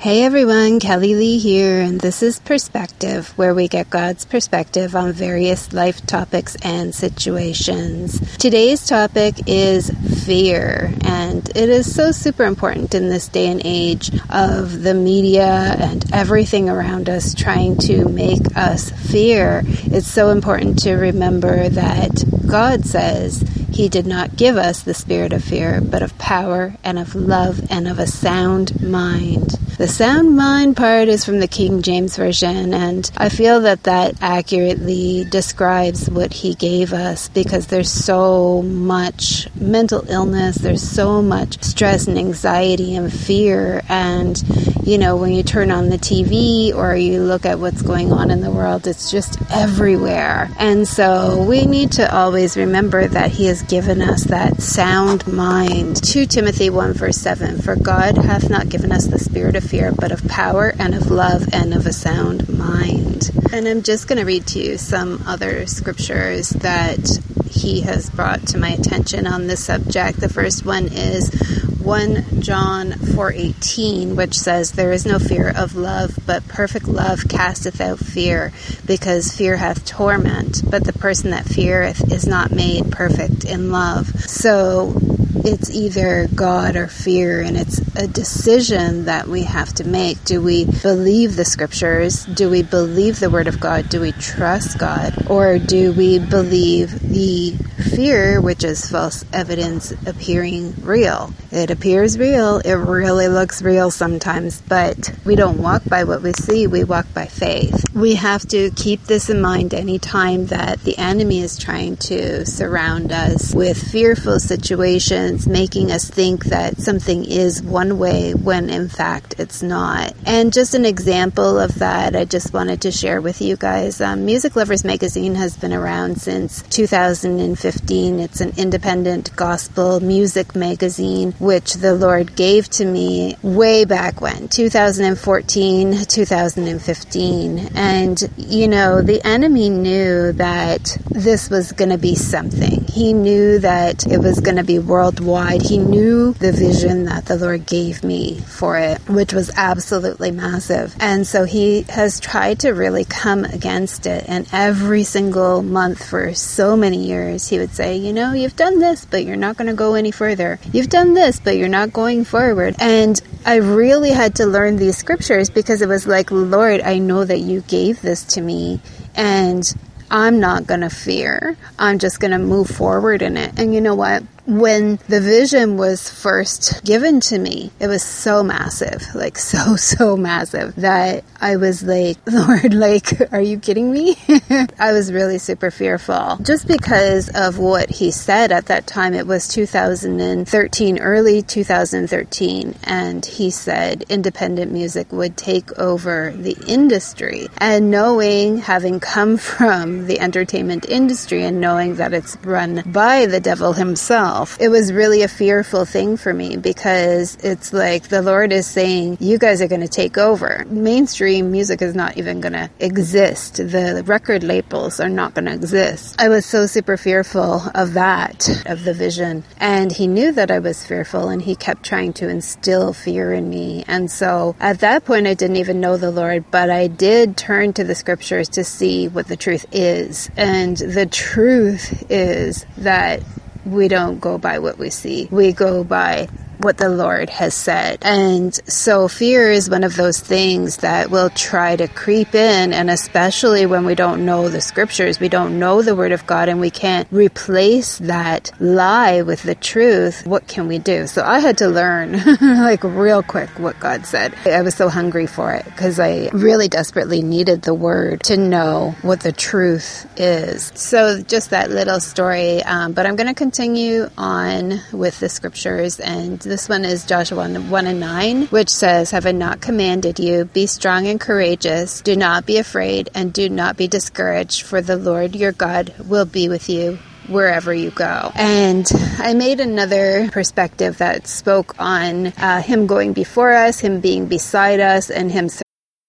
Hey everyone, Kelly Lee here, and this is Perspective, where we get God's perspective on various life topics and situations. Today's topic is fear, and it is so super important in this day and age of the media and everything around us trying to make us fear. It's so important to remember that God says He did not give us the spirit of fear, but of power and of love and of a sound mind. The sound mind part is from the King James Version, and I feel that accurately describes what He gave us, because there's so much mental illness, there's so much stress and anxiety and fear, and when you turn on the TV or you look at what's going on in the world, it's just everywhere. And so we need to always remember that He has given us that sound mind. 2 Timothy 1 verse 7, for God hath not given us the spirit of fear, but of power and of love and of a sound mind. And I'm just going to read to you some other scriptures that He has brought to my attention on this subject. The first one is 1 John 4:18, which says, there is no fear of love, but perfect love casteth out fear, because fear hath torment. But the person that feareth is not made perfect in love. So it's either God or fear, and it's a decision that we have to make. Do we believe the scriptures? Do we believe the word of God? Do we trust God? Or do we believe the fear, which is false evidence appearing real? It appears real. It really looks real sometimes, but we don't walk by what we see. We walk by faith. We have to keep this in mind any time that the enemy is trying to surround us with fearful situations, making us think that something is one way when in fact it's not. And just an example of that, I just wanted to share with you guys. Music Lovers Magazine has been around since 2015. It's an independent gospel music magazine, which the Lord gave to me way back when, 2014, 2015. And, the enemy knew that this was going to be something. He knew that it was going to be worldwide. He knew the vision that the Lord gave me for it, which was absolutely massive. And so He has tried to really come against it. And every single month for so many years, He would say, you've done this, but you're not going to go any further. You've done this, but you're not going forward. And I really had to learn these scriptures, because it was like, Lord, I know that You gave this to me, and I'm not going to fear. I'm just going to move forward in it. And you know what? When the vision was first given to me, it was so massive, like so massive, that I was like, Lord, are you kidding me? I was really super fearful, just because of what He said at that time. It was 2013, early 2013, and He said independent music would take over the industry. And having come from the entertainment industry and knowing that it's run by the devil himself, myself. It was really a fearful thing for me because it's like the Lord is saying, you guys are going to take over. Mainstream music is not even going to exist. The record labels are not going to exist. I was so super fearful of that, of the vision. And he knew that I was fearful and he kept trying to instill fear in me. And so at that point, I didn't even know the Lord, but I did turn to the scriptures to see what the truth is. And the truth is that we don't go by what we see. We go by what the Lord has said. And so fear is one of those things that will try to creep in, and especially when we don't know the scriptures, we don't know the word of God, and we can't replace that lie with the truth. What can we do? So I had to learn like real quick what God said. I was so hungry for it because I really desperately needed the word to know what the truth is. So just that little story, but I'm going to continue on with the scriptures, and this one is Joshua 1:9, which says, "Have I not commanded you? Be strong and courageous. Do not be afraid and do not be discouraged, for the Lord your God will be with you wherever you go." And I made another perspective that spoke on him going before us, him being beside us, and him.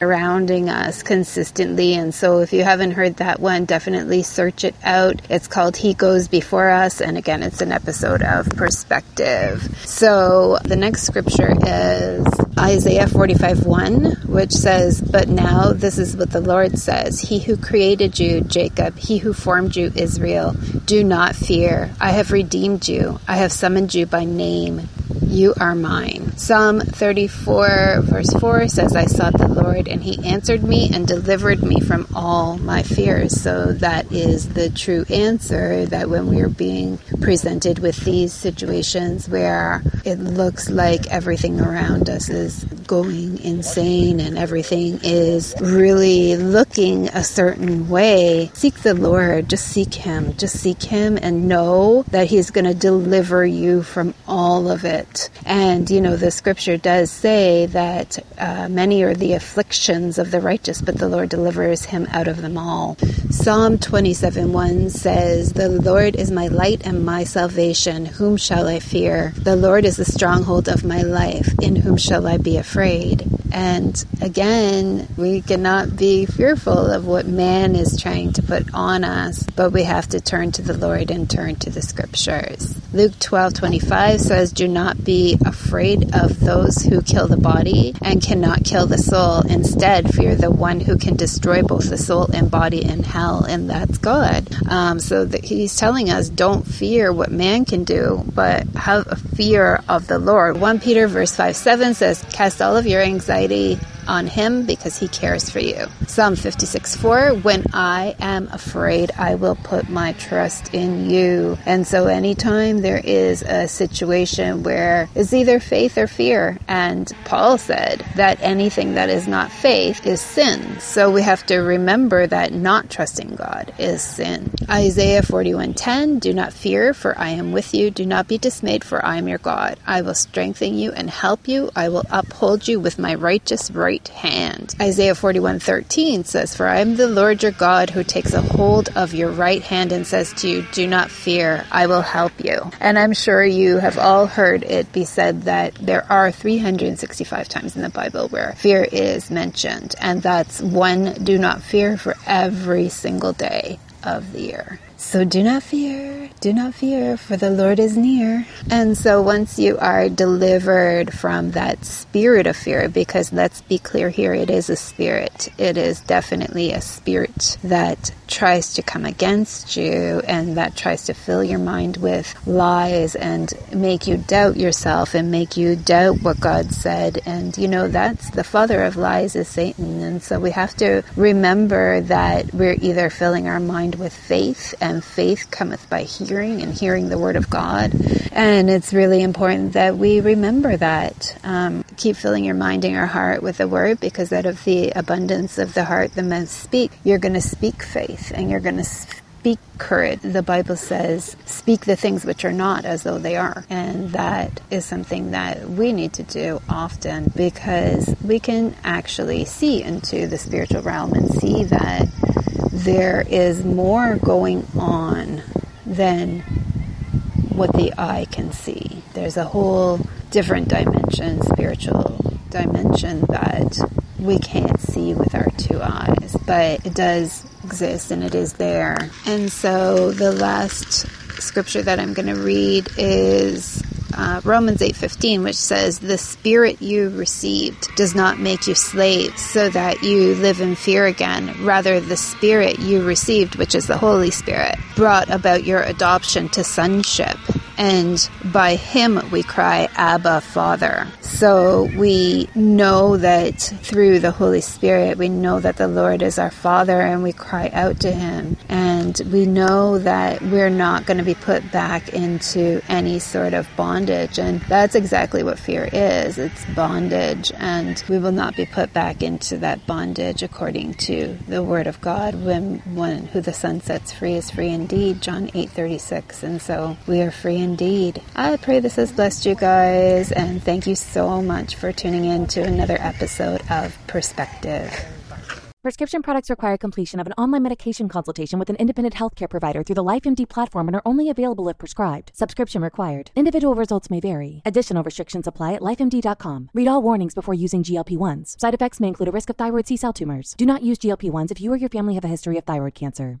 Surrounding us consistently. And so if you haven't heard that one, definitely search it out. It's called He Goes Before Us. And again, it's an episode of Perspective. So the next scripture is Isaiah 45:1, which says, "But now this is what the Lord says. He who created you, Jacob, he who formed you, Israel, do not fear. I have redeemed you. I have summoned you by name. You are mine." Psalm 34:4 says, "I sought the Lord and he answered me and delivered me from all my fears." So that is the true answer, that when we are being presented with these situations where it looks like everything around us is going insane and everything is really looking a certain way, seek the Lord. Just seek him. Just seek him and know that he's going to deliver you from all of it. And, you know, the scripture does say that many are the afflictions of the righteous, but the Lord delivers him out of them all. Psalm 27:1 says, "The Lord is my light and my salvation. Whom shall I fear? The Lord is the stronghold of my life. In whom shall I be afraid?" And again, we cannot be fearful of what man is trying to put on us, but we have to turn to the Lord and turn to the scriptures. Luke 12:25 says, "Do not be afraid of those who kill the body and cannot kill the soul. Instead, fear the one who can destroy both the soul and body in hell," and that's God. So he's telling us, don't fear what man can do, but have a fear of the Lord. 1 Peter 5:7 says, "Cast all of your anxiety on him because he cares for you." Psalm 56:4, "When I am afraid, I will put my trust in you." And so anytime there is a situation where it's either faith or fear, and Paul said that anything that is not faith is sin. So we have to remember that not trusting God is sin. Isaiah 41:10, "Do not fear, for I am with you. Do not be dismayed, for I am your God. I will strengthen you and help you. I will uphold you with my righteous right hand." Isaiah 41:13 says, "For I am the Lord your God who takes a hold of your right hand and says to you, do not fear, I will help you." And I'm sure you have all heard it be said that there are 365 times in the Bible where fear is mentioned. And that's one do not fear for every single day of the year. So do not fear, for the Lord is near. And so once you are delivered from that spirit of fear, because let's be clear here, it is a spirit. It is definitely a spirit that tries to come against you and that tries to fill your mind with lies and make you doubt yourself and make you doubt what God said. And, you know, that's the father of lies is Satan. And so we have to remember that we're either filling our mind with faith, and faith cometh by hearing gathering and hearing the Word of God. And it's really important that we remember that. Keep filling your mind and your heart with the Word, because out of the abundance of the heart, the mouth speaks. You're going to speak faith, and you're going to speak courage. The Bible says, speak the things which are not as though they are. And that is something that we need to do often, because we can actually see into the spiritual realm and see that there is more going on than what the eye can see. There's a whole different dimension, spiritual dimension, that we can't see with our two eyes, but it does exist and it is there. And so the last scripture that I'm going to read is Romans 8:15, which says, "The spirit you received does not make you slaves so that you live in fear again. Rather, the spirit you received, which is the Holy Spirit, brought about your adoption to sonship. And by him we cry, Abba, Father." So we know that through the Holy Spirit, we know that the Lord is our Father, and we cry out to him. And we know that we're not going to be put back into any sort of bondage. And that's exactly what fear is. It's bondage. And we will not be put back into that bondage, according to the Word of God. When one who the Son sets free is free indeed, John 8:36. And so we are free indeed. I pray this has blessed you guys, and thank you so much for tuning in to another episode of Perspective. Prescription products require completion of an online medication consultation with an independent healthcare provider through the LifeMD platform and are only available if prescribed. Subscription required. Individual results may vary. Additional restrictions apply at LifeMD.com. Read all warnings before using GLP-1s. Side effects may include a risk of thyroid C-cell tumors. Do not use GLP-1s if you or your family have a history of thyroid cancer.